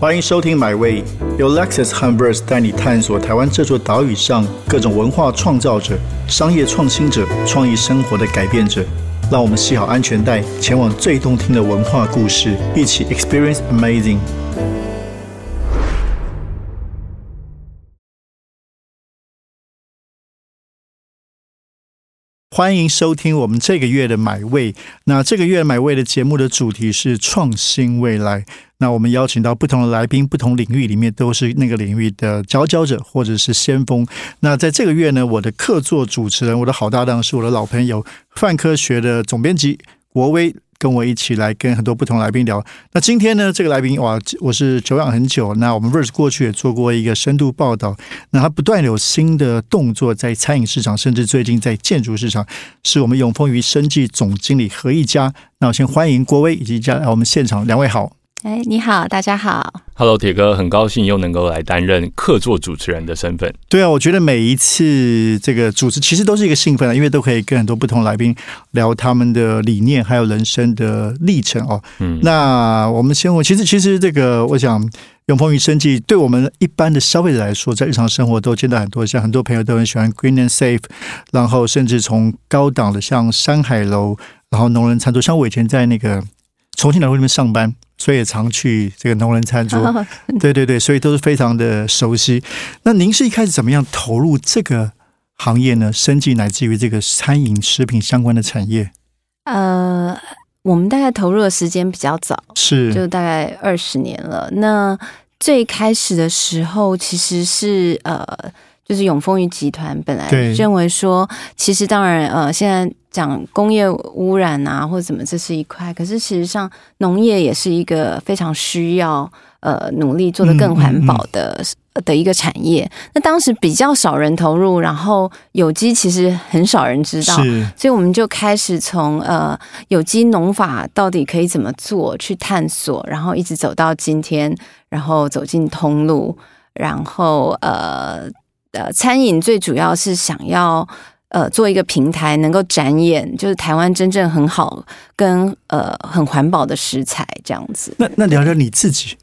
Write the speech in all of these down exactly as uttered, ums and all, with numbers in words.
欢迎收听 MyWay， 由 Lexus 和 Verse 带你探索台湾这座岛屿上各种文化创造者、商业创新者、创意生活的改变者。让我们系好安全带，前往最动听的文化故事，一起 experience amazing。欢迎收听我们这个月的MyWay。那这个月MyWay的节目的主题是创新未来。那我们邀请到不同的来宾，不同领域里面都是那个领域的佼佼者或者是先锋。那在这个月呢，我的客座主持人，我的好搭档是我的老朋友泛科学的总编辑国威，跟我一起来跟很多不同来宾聊。那今天呢，这个来宾哇，我是久仰很久。那我们 Verse 过去也做过一个深度报道，那他不断有新的动作在餐饮市场，甚至最近在建筑市场，是我们永丰余生技总经理何一家。那我先欢迎国威以及我们现场两位好。哎，你好，大家好。Hello， 铁哥，很高兴又能够来担任客座主持人的身份。对啊，我觉得每一次这个主持其实都是一个兴奋啊，因为都可以跟很多不同来宾聊他们的理念，还有人生的历程哦。嗯，那我们先问，其实其实这个，我想永丰余生技对我们一般的消费者来说，在日常生活都见到很多，像很多朋友都很喜欢 Green and Safe， 然后甚至从高档的像山海楼，然后农人餐桌，像我以前在那个重庆南路那边上班。所以也常去这个农人餐桌、哦、对对对，所以都是非常的熟悉。那您是一开始怎么样投入这个行业呢？生技乃至于这个餐饮食品相关的产业？呃，我们大概投入的时间比较早，是就大概二十年了。那最开始的时候其实是呃，就是永丰余集团本来认为说，其实当然呃，现在讲工业污染啊，或者怎么，这是一块。可是其实上，农业也是一个非常需要呃努力做得更环保的、嗯嗯嗯、的一个产业。那当时比较少人投入，然后有机其实很少人知道，所以我们就开始从呃有机农法到底可以怎么做去探索，然后一直走到今天，然后走进通路，然后呃呃餐饮最主要是想要。呃，做一个平台能够展演，就是台湾真正很好跟呃很环保的食材这样子。那那聊聊你自己，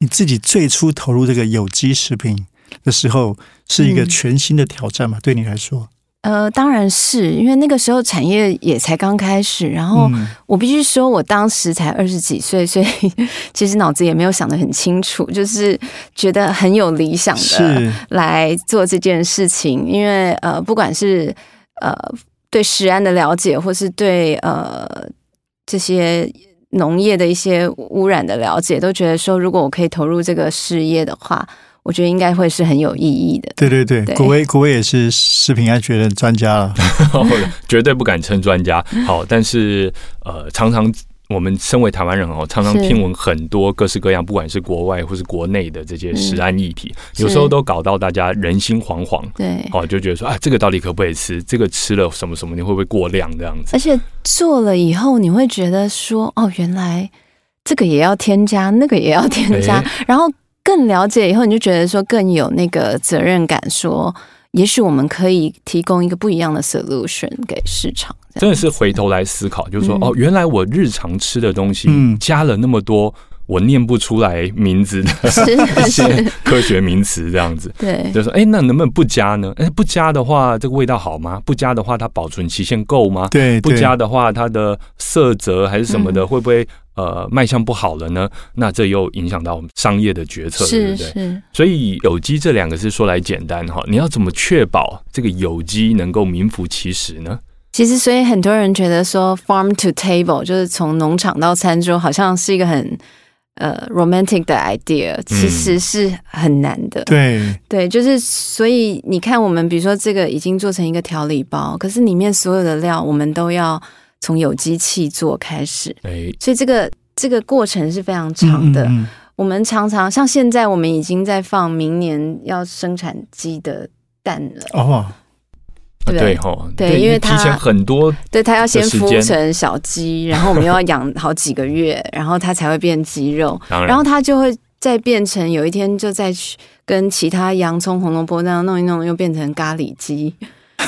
你自己最初投入这个有机食品的时候，是一个全新的挑战吗？嗯、对你来说？呃，当然是，因为那个时候产业也才刚开始，然后我必须说，我当时才二十几岁，所以其实脑子也没有想得很清楚，就是觉得很有理想的来做这件事情，因为呃，不管是呃对食安的了解，或是对呃这些农业的一些污染的了解，都觉得说，如果我可以投入这个事业的话。我觉得应该会是很有意义的。对对对，对国威国威也是食品安全的专家了，绝对不敢称专家。好，但是呃，常常我们身为台湾人哦，常常听闻很多各式各样，不管是国外或是国内的这些食安议题，嗯、有时候都搞到大家人心惶惶。对，哦，就觉得说啊，这个到底可不可以吃？这个吃了什么什么，你会不会过量这样子？而且做了以后，你会觉得说，哦，原来这个也要添加，那个也要添加，欸、然后。更了解以后，你就觉得说更有那个责任感，说也许我们可以提供一个不一样的 solution 给市场。真的是回头来思考，就是说、嗯、哦，原来我日常吃的东西、嗯、加了那么多我念不出来名字的一些科学名词，这样子。对，就说哎、欸，那能不能不加呢？哎、欸，不加的话，这个味道好吗？不加的话，它保存期限够吗？ 对， 對，不加的话，它的色泽还是什么的，嗯、会不会？呃，卖相不好了呢，那这又影响到我们商业的决策，是，对不对？是。所以有机这两个字说来简单哈，你要怎么确保这个有机能够名副其实呢？其实，所以很多人觉得说 farm to table 就是从农场到餐桌，好像是一个很呃 romantic 的 idea， 其实是很难的。嗯、对对，就是所以你看，我们比如说这个已经做成一个调理包，可是里面所有的料我们都要。从有机器做开始，所以这个这个过程是非常长的。嗯嗯嗯，我们常常像现在，我们已经在放明年要生产鸡的蛋了。哦，对对、哦、对，因为它提前很多，对它要先孵成小鸡，然后我们要养好几个月，然后它才会变鸡肉，然后它就会再变成有一天就再跟其他洋葱、红萝卜那样弄一弄，又变成咖喱鸡。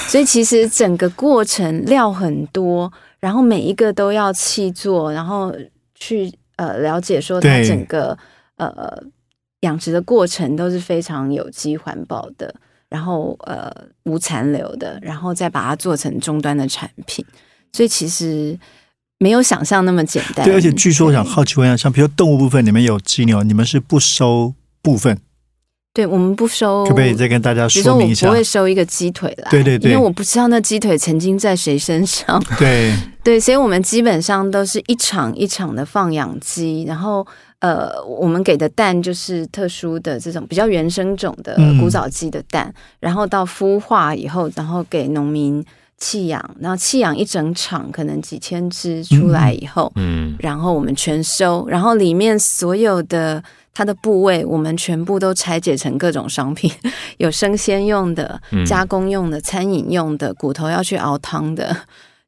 所以其实整个过程料很多。然后每一个都要去做，然后去呃了解说它整个呃养殖的过程都是非常有机环保的，然后呃无残留的，然后再把它做成终端的产品，所以其实没有想象那么简单。对，而且据说我想好奇问一下，像比如动物部分，你们有鸡牛，你们是不收部分？对，我们不收。可不可以再跟大家说明一下？比如说我不会收一个鸡腿来，对对对，因为我不知道那鸡腿曾经在谁身上。对对，所以我们基本上都是一场一场的放养鸡，然后呃，我们给的蛋就是特殊的这种比较原生种的古早鸡的蛋，嗯、然后到孵化以后，然后给农民弃养，然后弃养一整场可能几千只出来以后，嗯，然后我们全收，然后里面所有的它的部位我们全部都拆解成各种商品，有生鲜用的、加工用的、餐饮用的、骨头要去熬汤的，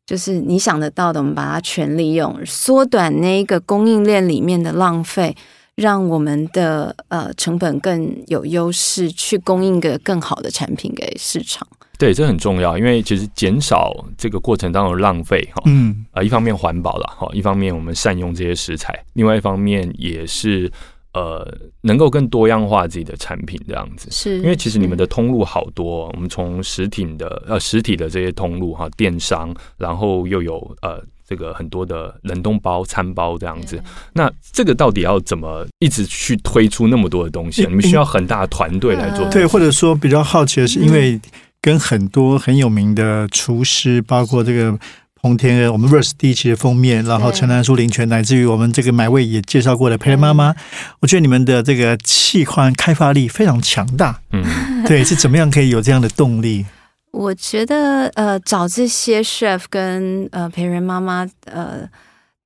就是你想得到的我们把它全利用，缩短那个供应链里面的浪费，让我们的呃成本更有优势，去供应个更好的产品给市场。对，这很重要，因为其实减少这个过程当中的浪费，嗯，呃，一方面环保啦，一方面我们善用这些食材，另外一方面也是呃能够更多样化自己的产品这样子。是，因为其实你们的通路好多，我们从实体的呃实体的这些通路哈，电商，然后又有呃。这个很多的冷冻包、餐包这样子，那这个到底要怎么一直去推出那么多的东西？你们需要很大的团队来做。对，或者说比较好奇的是，因为跟很多很有名的厨师，包括这个彭天恩，我们 Verse 第一期的封面，然后陈兰书、林权，乃至于我们这个MyWay也介绍过的陪人妈妈，我觉得你们的这个企划开发力非常强大。嗯，对，是怎么样可以有这样的动力？我觉得呃，找这些 chef 跟呃陪人妈妈呃，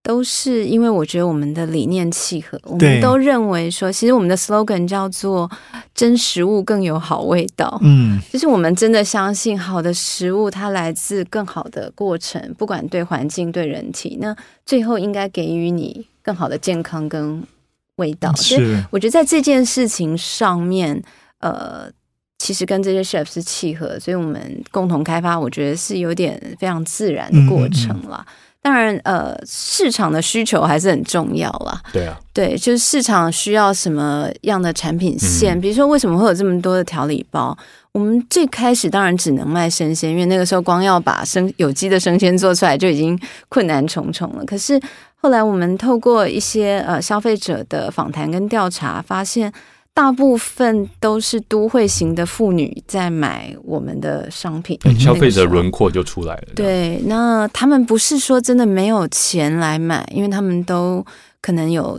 都是因为我觉得我们的理念契合，我们都认为说，其实我们的 slogan 叫做“真食物更有好味道”。嗯，就是我们真的相信好的食物它来自更好的过程，不管对环境对人体，那最后应该给予你更好的健康跟味道。所以我觉得在这件事情上面，呃。其实跟这些 chef 是契合，所以我们共同开发，我觉得是有点非常自然的过程啦。嗯嗯嗯，当然，呃，市场的需求还是很重要啦。对啊，对，就是市场需要什么样的产品线？嗯、比如说，为什么会有这么多的调理包？我们最开始当然只能卖生鲜，因为那个时候光要把生有机的生鲜做出来就已经困难重重了。可是后来我们透过一些呃消费者的访谈跟调查，发现大部分都是都会型的妇女在买我们的商品，嗯、消费者轮廓就出来了。对，那他们不是说真的没有钱来买，因为他们都可能有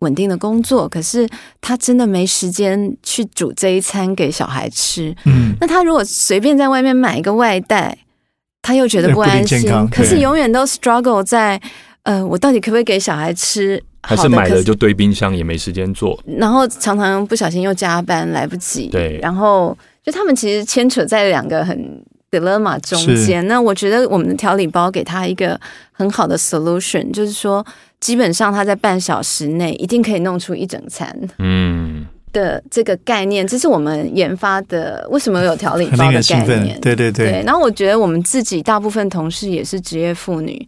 稳定的工作，可是他真的没时间去煮这一餐给小孩吃。嗯，那他如果随便在外面买一个外带，他又觉得不安心，可是永远都 struggle 在呃，我到底可不可以给小孩吃？还是买了就堆冰箱也没时间做，然后常常不小心又加班来不及。对，然后就他们其实牵扯在两个很 dilemma 中间。那我觉得我们的调理包给他一个很好的 solution， 就是说基本上他在半小时内一定可以弄出一整餐。嗯。的这个概念，这是我们研发的，为什么有调理包的概念？对对 对, 对。然后我觉得我们自己大部分同事也是职业妇女。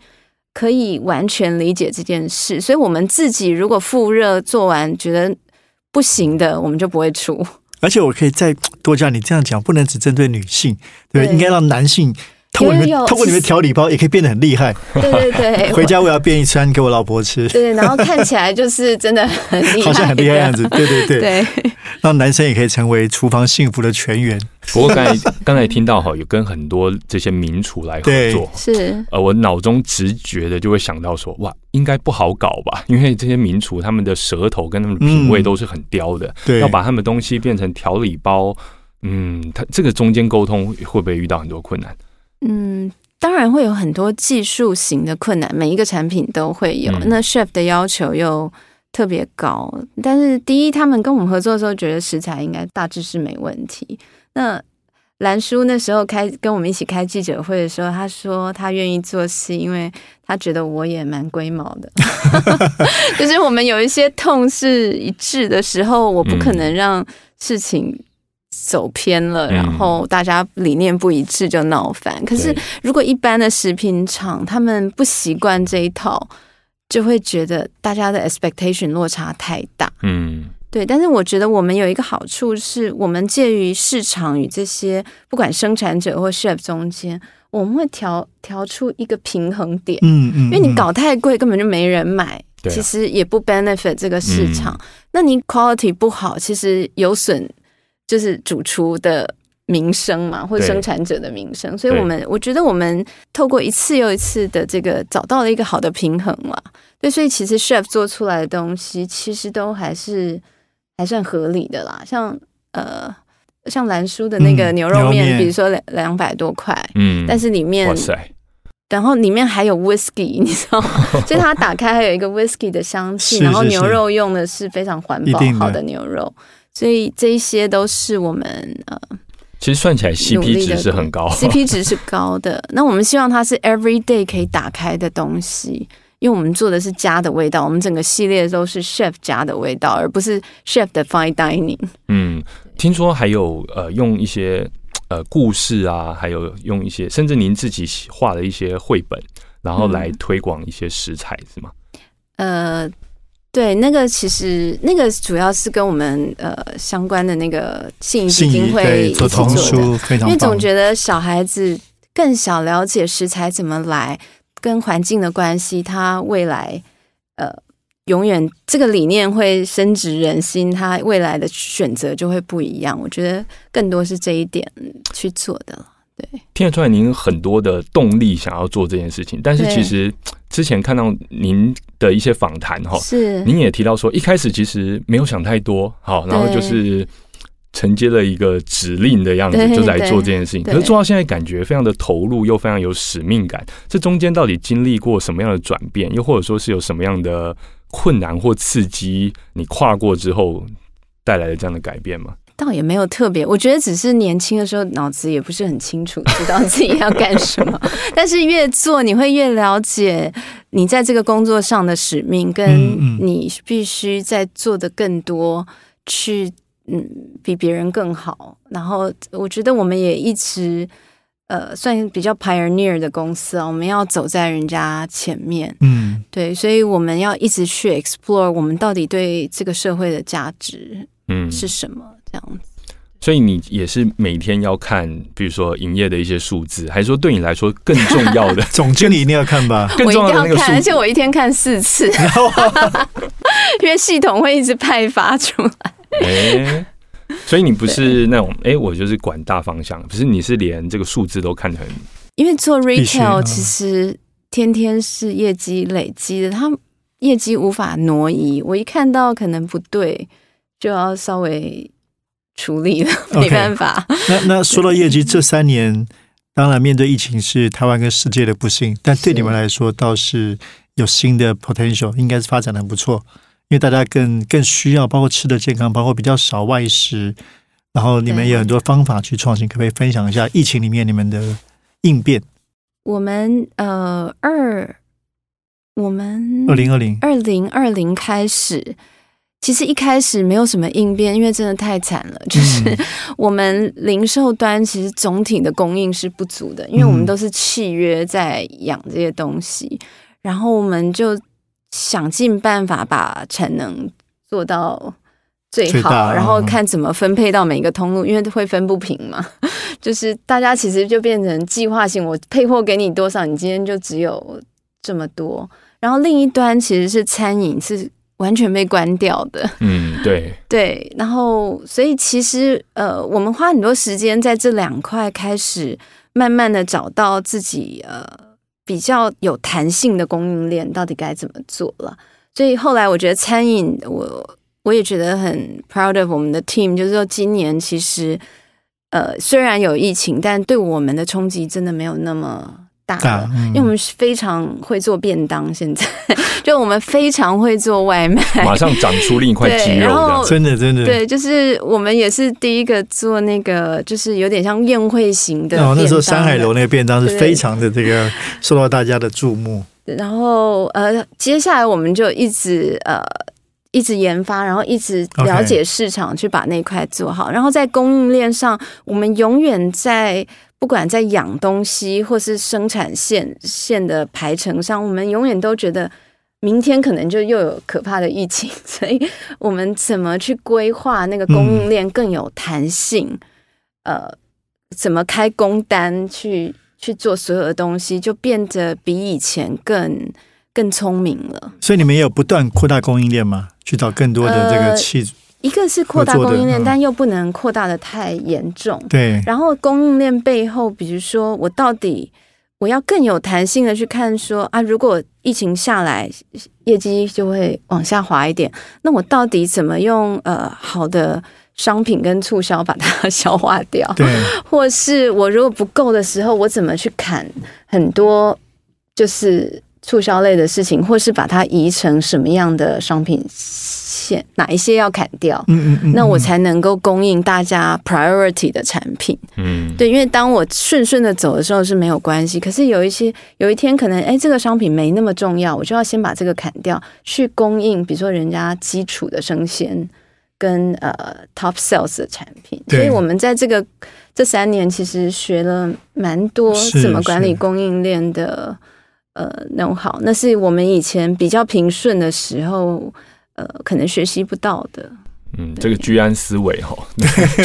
可以完全理解这件事，所以我们自己如果复热做完觉得不行的，我们就不会出。而且我可以再多加，你这样讲不能只针对女性， 对, 对，应该让男性透过你们透过你们调理包也可以变得很厉害。对对对，回家我要变一餐给我老婆吃。对，然后看起来就是真的很厉害，好像很厉害的样子。对对 对, 对，让男生也可以成为厨房幸福的全员。不过刚才刚才听到有跟很多这些名厨来合作，是呃，我脑中直觉的就会想到说，哇，应该不好搞吧？因为这些名厨他们的舌头跟他们的品味都是很刁的，嗯、要把他们东西变成调理包，嗯，他这个中间沟通会不会遇到很多困难？嗯，当然会有很多技术型的困难，每一个产品都会有。嗯、那 chef 的要求又特别高，但是第一，他们跟我们合作的时候觉得食材应该大致是没问题。那兰叔那时候开跟我们一起开记者会的时候，他说他愿意做戏，因为他觉得我也蛮龟毛的，就是我们有一些痛是一致的时候，我不可能让事情走偏了，嗯、然后大家理念不一致就闹翻。可是如果一般的食品厂他们不习惯这一套，就会觉得大家的 expectation 落差太大。嗯。对，但是我觉得我们有一个好处是，我们介于市场与这些不管生产者或 chef 中间，我们会调调出一个平衡点。嗯嗯，因为你搞太贵根本就没人买，对啊，其实也不 benefit 这个市场。嗯，那你 quality 不好，其实有损就是主厨的名声嘛，或者生产者的名声。所以我们我觉得我们透过一次又一次的这个找到了一个好的平衡嘛。对，所以其实 chef 做出来的东西其实都还是还算合理的啦。像呃像蓝叔的那个牛肉面，嗯，比如说两百多块，嗯，但是里面哇塞，然后里面还有 whisky， 你知道吗？所以它打开还有一个 whisky 的香气，然后牛肉用的是非常环保好的牛肉，所以这一些都是我们呃。其实算起来 C P 值是很高 ，C P 值是高的。那我们希望它是 every day 可以打开的东西，因为我们做的是家的味道，我们整个系列都是 chef 家的味道，而不是 chef 的 fine dining。嗯，听说还有呃用一些呃故事啊，还有用一些甚至您自己画的一些绘本，然后来推广一些食材，嗯，是吗？呃。对，那个其实那个主要是跟我们呃相关的那个信宜基金会一起做的，因为总觉得小孩子更想了解食材怎么来，跟环境的关系，他未来呃永远这个理念会深植人心，他未来的选择就会不一样。我觉得更多是这一点去做的了。对，听得出来您很多的动力想要做这件事情，但是其实之前看到您的一些访谈哈，是您也提到说一开始其实没有想太多，好，然后就是承接了一个指令的样子就来做这件事情，可是做到现在感觉非常的投入又非常有使命感，这中间到底经历过什么样的转变，又或者说是有什么样的困难或刺激你跨过之后带来的这样的改变吗？倒也没有特别，我觉得只是年轻的时候脑子也不是很清楚知道自己要干什么但是越做你会越了解你在这个工作上的使命，跟你必须在做的更多去嗯比别人更好。然后我觉得我们也一直呃算比较 pioneer 的公司啊，我们要走在人家前面，嗯，对，所以我们要一直去 explore 我们到底对这个社会的价值嗯是什么。这样子，所以你也是每天要看，比如说营业的一些数字，还是说对你来说更重要的？总经理一定要看吧，更重要的那个数字，我一定要看，而且我一天看四次，因为系统会一直派发出来。欸，所以你不是那种哎、欸，我就是管大方向，不是，你是连这个数字都看得很。因为做 retail 其实天天是业绩累积的，它业绩无法挪移。我一看到可能不对，就要稍微。处理了，没办法。Okay, 那, 那说到业绩，这三年当然面对疫情是台湾跟世界的不幸，但对你们来说倒是有新的 potential， 应该是发展的不错，因为大家 更, 更需要，包括吃的健康，包括比较少外食，然后你们也有很多方法去创新，可不可以分享一下疫情里面你们的应变？我们呃二，我们二零二零二零二零开始。其实一开始没有什么应变，因为真的太惨了，就是我们零售端其实总体的供应是不足的，因为我们都是契约在养这些东西，然后我们就想尽办法把产能做到最好，然后看怎么分配到每一个通路，因为会分不平嘛，就是大家其实就变成计划性，我配货给你多少，你今天就只有这么多。然后另一端其实是餐饮，是完全被关掉的，嗯，对对，然后所以其实呃，我们花很多时间在这两块开始慢慢的找到自己呃比较有弹性的供应链到底该怎么做了。所以后来我觉得餐饮，我我也觉得很 proud of 我们的 team， 就是说今年其实呃虽然有疫情，但对我们的冲击真的没有那么。大嗯、因为我们非常会做便当，现在就我们非常会做外卖，马上长出另一块肌肉，然后真的真的对，就是我们也是第一个做那个，就是有点像宴会型的便当。哦，那时候山海楼那个便当是非常的这个受到大家的注目。然后呃，接下来我们就一直呃一直研发，然后一直了解市场，去把那块做好。Okay. 然后在供应链上，我们永远在。不管在养东西或是生产线线的排程上，我们永远都觉得明天可能就又有可怕的疫情，所以我们怎么去规划那个供应链更有弹性、嗯、呃，怎么开工单去去做所有的东西，就变得比以前更更聪明了。所以你们也有不断扩大供应链吗？去找更多的这个气、呃、一个是扩大供应链、嗯、但又不能扩大的太严重，对。然后供应链背后，比如说我到底我要更有弹性的去看说啊，如果疫情下来业绩就会往下滑一点，那我到底怎么用呃好的商品跟促销把它消化掉，对。或是我如果不够的时候，我怎么去砍很多就是促销类的事情，或是把它移成什么样的商品线，哪一些要砍掉，嗯嗯嗯，那我才能够供应大家 priority 的产品。嗯，对，因为当我顺顺的走的时候是没有关系，可是有一些有一天可能哎、欸，这个商品没那么重要，我就要先把这个砍掉，去供应比如说人家基础的生鲜跟呃 top sales 的产品。所以我们在这个这三年其实学了蛮多怎么管理供应链的。呃，弄好，那是我们以前比较平顺的时候，呃，可能学习不到的。嗯，这个居安思危哈，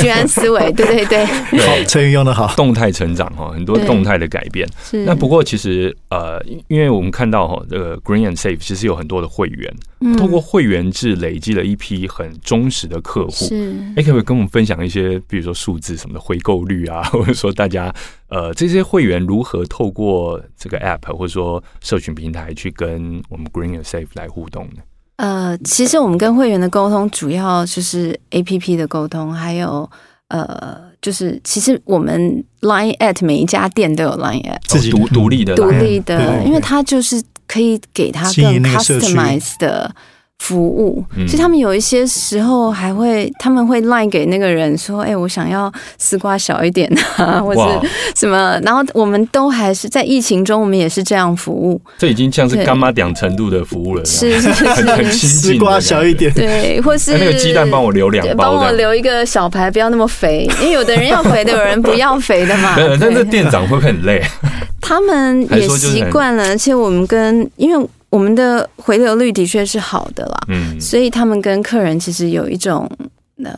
居安思危，对对对，好，成语用得好，动态成长哈，很多动态的改变。那不过其实呃，因为我们看到哈，这个 Green and Safe 其实有很多的会员，嗯、透过会员制累积了一批很忠实的客户。哎、欸，可不可以跟我们分享一些，比如说数字什么的回购率啊，或者说大家呃这些会员如何透过这个 App 或者说社群平台去跟我们 Green and Safe 来互动呢？呃，其实我们跟会员的沟通主要就是 A P P 的沟通，还有呃，就是其实我们 Line at 每一家店都有 Line at， 自己独独立的独立的，对对对，因为它就是可以给它更 customize 的服务，所以他们有一些时候还会他们会 Line 给那个人说，哎、欸，我想要丝瓜小一点啊，或者什么，然后我们都还是在疫情中，我们也是这样服务，这已经像是干妈点程度的服务了，是是是，很亲近，丝瓜小一点，对，或是、啊、那个鸡蛋帮我留两包，帮我留一个小排，不要那么肥，因为有的人要肥的，有人不要肥的嘛。但是店长会不会很累？他们也习惯了，而且我们跟因为。我们的回流率的确是好的啦、嗯，所以他们跟客人其实有一种呃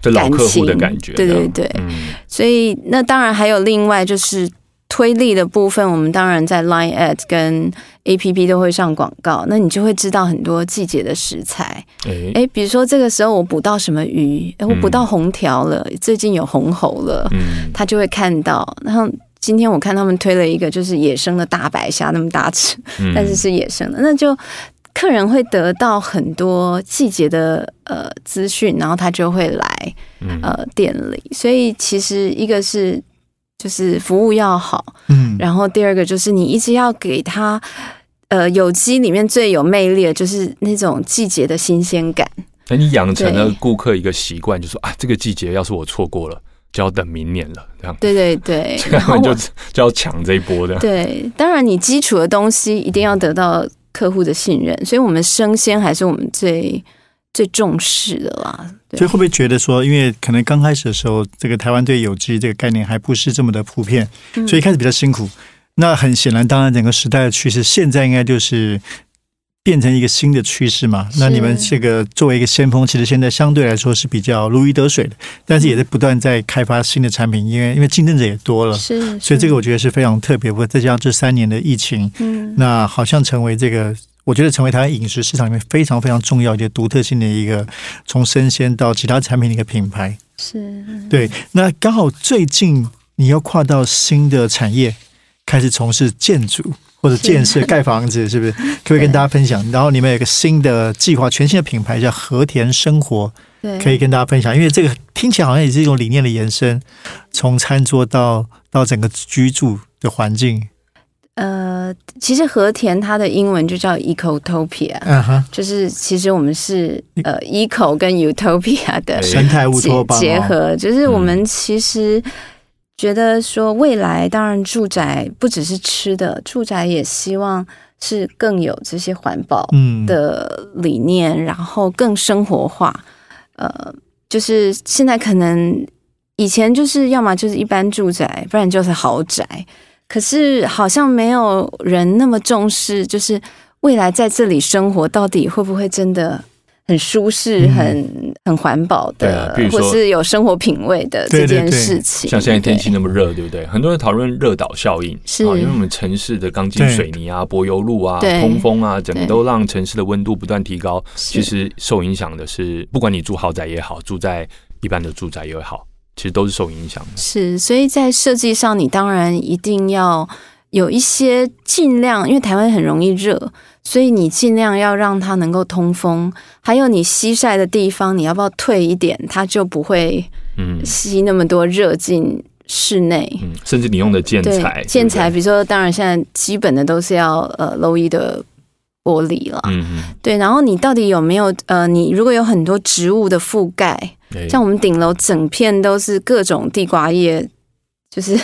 对老客户的感觉，对对对，嗯、所以那当然还有另外就是推力的部分，我们当然在 Line Ad 跟 A P P 都会上广告，那你就会知道很多季节的食材，哎、欸，比如说这个时候我捕到什么鱼，哎、欸，我捕到红条了、嗯，最近有红喉了，嗯、他就会看到，然后。今天我看他们推了一个就是野生的大白虾那么大只，但是是野生的，那就客人会得到很多季节的呃资讯，然后他就会来呃店里，所以其实一个是就是服务要好，嗯，然后第二个就是你一直要给他呃有机里面最有魅力的就是那种季节的新鲜感，那你养成了顾客一个习惯，就说啊这个季节要是我错过了。就要等明年了，这样对对对，然后就就要抢这一波的。对，当然你基础的东西一定要得到客户的信任，所以我们生鲜还是我们最最重视的啦。所以会不会觉得说，因为可能刚开始的时候，这个台湾对有机这个概念还不是这么的普遍，所以一开始比较辛苦。嗯、那很显然，当然整个时代的趋势，现在应该就是。变成一个新的趋势嘛？那你们这个作为一个先锋，其实现在相对来说是比较如鱼得水的，但是也是不断在开发新的产品，因为因为竞争者也多了，是，是所以这个我觉得是非常特别。不过再加上这三年的疫情，嗯，那好像成为这个，我觉得成为台湾饮食市场里面非常非常重要、一个独特性的一个，从生鲜到其他产品的一个品牌。是，对。那刚好最近你又跨到新的产业，开始从事建筑。或者建设盖房子是不是？可不可以跟大家分享？然后你们有一个新的计划，全新的品牌叫和田生活，可以跟大家分享。因为这个听起来好像也是一种理念的延伸，从餐桌到到整个居住的环境。呃，其实和田它的英文就叫 ecotopia，、uh-huh. 就是其实我们是呃 eco 跟 utopia 的生态乌托邦结合，就是我们其实。觉得说未来当然住宅不只是吃的，住宅也希望是更有这些环保的理念、嗯、然后更生活化，呃，就是现在可能以前就是要么就是一般住宅，不然就是豪宅，可是好像没有人那么重视就是未来在这里生活到底会不会真的很舒适、嗯、很很环保的、啊、或是有生活品味的这件事情。對對對，像现在天气那么热，对不对？很多人讨论热岛效应，是、啊、因为我们城市的钢筋水泥啊、柏油路啊、通风啊，整个都让城市的温度不断提高。其实受影响的是，不管你住豪宅也好，住在一般的住宅也好，其实都是受影响的。是，所以在设计上，你当然一定要有一些尽量，因为台湾很容易热，所以你尽量要让它能够通风，还有你西晒的地方，你要不要退一点，它就不会吸那么多热进室内、嗯、甚至你用的建材，建材比如说，当然现在基本的都是要呃 low E 的玻璃了、嗯，对，然后你到底有没有呃，你如果有很多植物的覆盖，像我们顶楼整片都是各种地瓜叶。就是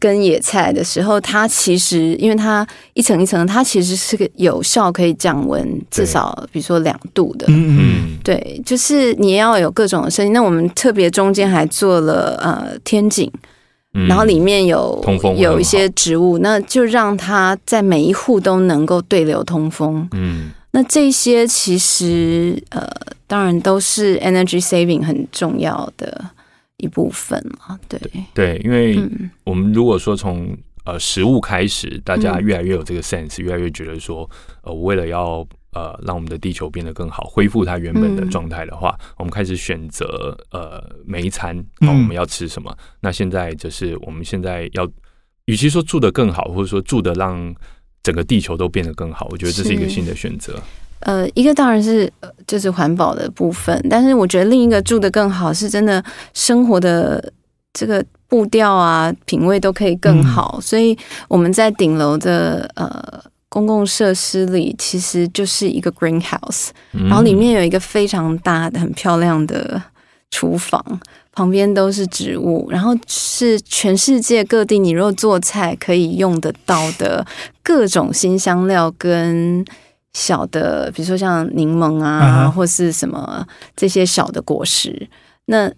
跟野菜的时候，它其实因为它一层一层，它其实是个有效可以降温，至少比如说两度的。嗯，对，就是你要有各种的设计。那我们特别中间还做了呃天井，然后里面有、嗯、有一些植物，那就让它在每一户都能够对流通风。嗯，那这些其实呃，当然都是 energy saving 很重要的一部分了，对对，因为我们如果说从呃食物开始，大家越来越有这个 sense，、嗯、越来越觉得说，呃，我为了要呃让我们的地球变得更好，恢复它原本的状态的话、嗯，我们开始选择呃每一餐、哦、我们要吃什么。嗯、那现在就是我们现在要，与其说住得更好，或者说住得让整个地球都变得更好，我觉得这是一个新的选择。呃，一个当然是就是环保的部分，但是我觉得另一个住得更好是真的生活的这个步调啊、品味都可以更好，嗯、所以我们在顶楼的呃公共设施里，其实就是一个 greenhouse，、嗯、然后里面有一个非常大的、很漂亮的厨房，旁边都是植物，然后是全世界各地你如果做菜可以用得到的各种新香料跟小的，比如说像柠檬啊， uh-huh. 或是什么这些小的果实，那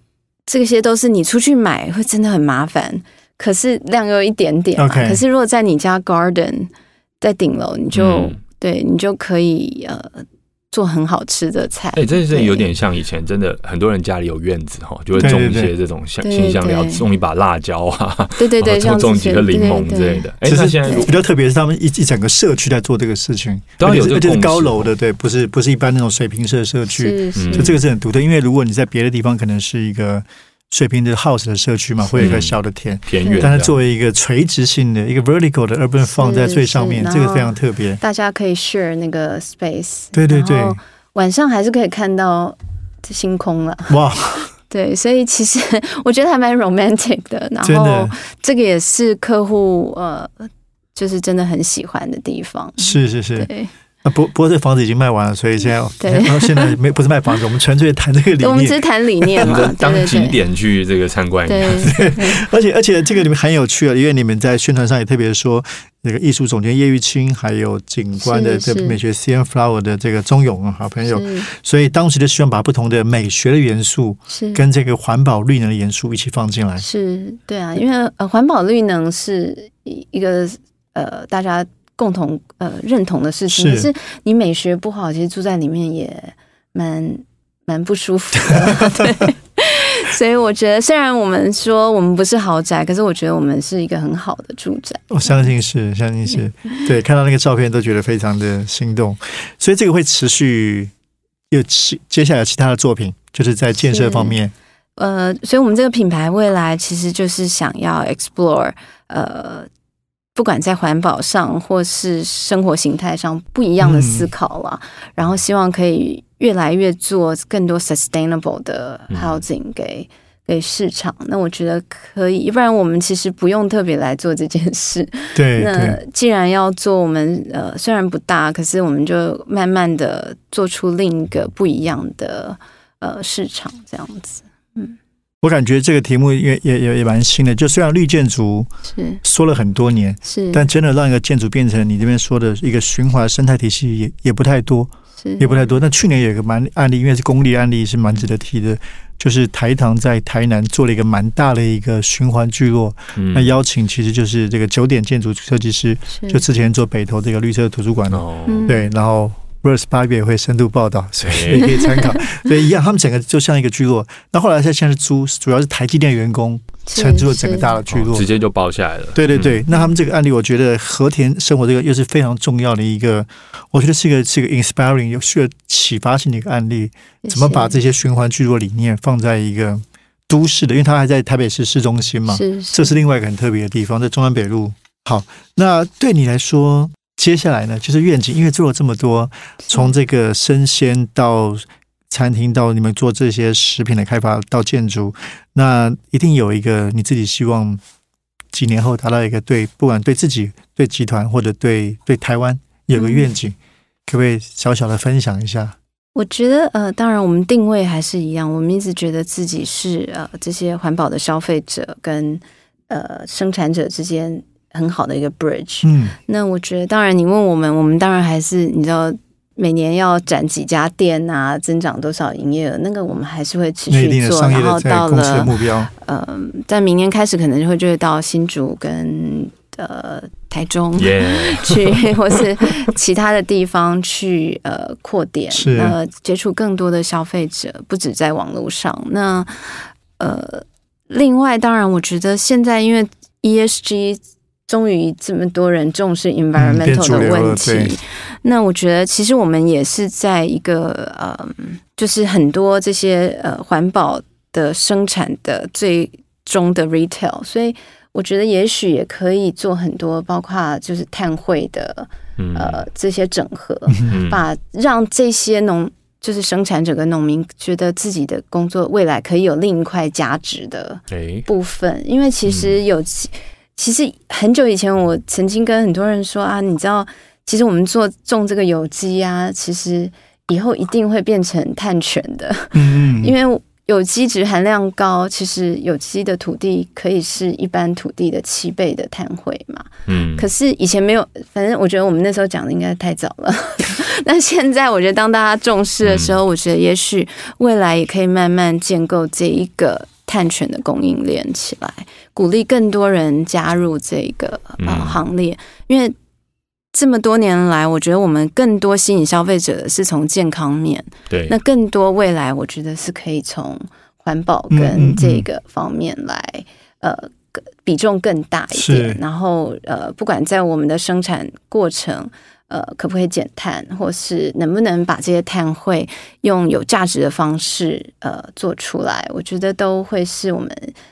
这些都是你出去买会真的很麻烦，可是量又一点点嘛。Okay. 可是如果在你家 garden， 在顶楼，你就、嗯、对你就可以呃做很好吃的菜。哎、欸，这是有点像以前真的很多人家里有院子就会种一些这种新香料，种一把辣椒啊，对对对，种几个柠檬之类的。哎、欸，那现在比较特别是他们一整个社区在做这个事情，当然有这是高楼的，对，不是不是一般那种水平式的社区，就这个是很独特。因为如果你在别的地方可能是一个水平的 house 的社区嘛，会有一个小的田，嗯、但是作为一个垂直性的一个 vertical 的 urban farm 在最上面，这个非常特别。大家可以 share 那个 space， 对对对，晚上还是可以看到星空了。哇，对，所以其实我觉得还蛮 romantic 的。然后这个也是客户呃，就是真的很喜欢的地方。是是是。对，不, 不过这房子已经卖完了，所以现在然后现在没不是卖房子，我们纯粹谈这个理念，我们只是谈理念嘛，当景点去这个参观一下。对对对而且而且这个你们很有趣了，因为你们在宣传上也特别说，那个艺术总监叶玉卿，还有景观的这美学 C M Flower 的这个钟勇好朋友，所以当时就希望把不同的美学的元素跟这个环保绿能的元素一起放进来。是，对啊，因为呃环保绿能是一个呃大家共同呃认同的事情，可是你美学不好，其实住在里面也蛮蛮不舒服的。对，所以我觉得，虽然我们说我们不是豪宅，可是我觉得我们是一个很好的住宅。我相信是，相信是，对，看到那个照片都觉得非常的心动。所以这个会持续有接下来其他的作品，就是在建设方面。呃，所以我们这个品牌未来其实就是想要 explore 呃。不管在环保上或是生活形态上不一样的思考啦、嗯、然后希望可以越来越做更多 sustainable 的 housing 给、嗯、给市场。那我觉得可以，不然我们其实不用特别来做这件事。对，那既然要做，我们呃虽然不大，可是我们就慢慢的做出另一个不一样的呃市场这样子。嗯，我感觉这个题目也也也也蛮新的，就虽然绿建筑说了很多年，是，但真的让一个建筑变成你这边说的一个循环生态体系也也不太多，也不太多。那去年有一个蛮案例，因为是公立案例，是蛮值得提的，就是台糖在台南做了一个蛮大的一个循环聚落，嗯、那邀请其实就是这个九点建筑设计师，就之前做北投这个绿色图书馆的，哦、对，然后。Verse 八月也会深度报道，所以可以参考。所以一样，他们整个就像一个聚落。那后来现在是租，主要是台积电员工承租了整个大的聚落，哦、直接就包下来了。对对对，嗯、那他们这个案例，我觉得和田生活这个又是非常重要的一个，我觉得是一个是一个 inspiring 有需要启发性的一个案例。怎么把这些循环聚落理念放在一个都市的？因为它还在台北市市中心嘛，是是这是另外一个很特别的地方，在中山北路。好，那对你来说。接下来呢，就是愿景，因为做了这么多，从这个生鲜到餐厅，到你们做这些食品的开发，到建筑，那一定有一个你自己希望几年后达到一个对，不管对自己、对集团或者对对台湾有个愿景，嗯、可不可以小小的分享一下？我觉得呃，当然我们定位还是一样，我们一直觉得自己是呃这些环保的消费者跟呃生产者之间。很好的一个 bridge，嗯、那我觉得当然你问我们我们当然还是你知道每年要展几家店啊，增长多少营业额，那个我们还是会持续做，然后到了目标呃在明年开始可能就会就会到新竹跟呃台中 yeah. 去或是其他的地方去呃扩点，呃接触更多的消费者，不止在网络上。那呃另外当然我觉得现在因为 E S G终于这么多人重视 environmental 的问题，嗯、那我觉得其实我们也是在一个呃，就是很多这些呃环保的生产的最终的 retail， 所以我觉得也许也可以做很多，包括就是碳汇的呃这些整合，嗯、把让这些农就是生产者跟农民觉得自己的工作未来可以有另一块价值的部分，欸、因为其实有。嗯其实很久以前我曾经跟很多人说啊，你知道其实我们做种这个有机啊，其实以后一定会变成碳权的，嗯、因为有机质含量高，其实有机的土地可以是一般土地的七倍的碳汇嘛，嗯、可是以前没有，反正我觉得我们那时候讲的应该太早了那现在我觉得当大家重视的时候，嗯、我觉得也许未来也可以慢慢建构这一个碳权的供应链起来，鼓励更多人加入这个呃行列，因为这么多年来，我觉得我们更多吸引消费者是从健康面，对，那更多未来我觉得是可以从环保跟这个方面来，嗯嗯嗯、呃比重更大一点，然后呃不管在我们的生产过程。呃，可不可以减碳，或是能不能把这些碳汇用有价值的方式呃做出来？我觉得都会是我们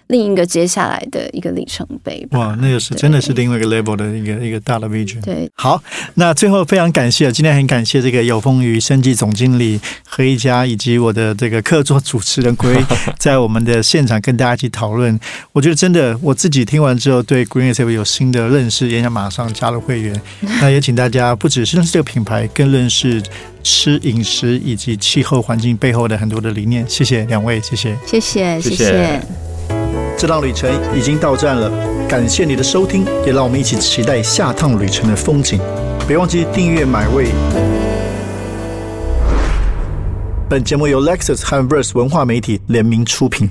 另一个接下来的一个里程碑吧。哇，那个是真的是另外一个 level 的一个一个大的 vision。对，好，那最后非常感谢，今天很感谢这个有风鱼生技总经理何一佳以及我的这个客座主持人龟，在我们的现场跟大家一起讨论。我觉得真的我自己听完之后对 Green and Safe 有新的认识，也想马上加入会员。那也请大家。不只是认识这个品牌，更认识吃饮食以及气候环境背后的很多的理念。谢谢两位，谢谢，谢谢，谢谢。这趟旅程已经到站了，感谢你的收听，也让我们一起期待下趟旅程的风景。别忘记订阅MyWay。本节目由 Lexus 和 Verse 文化媒体联名出品。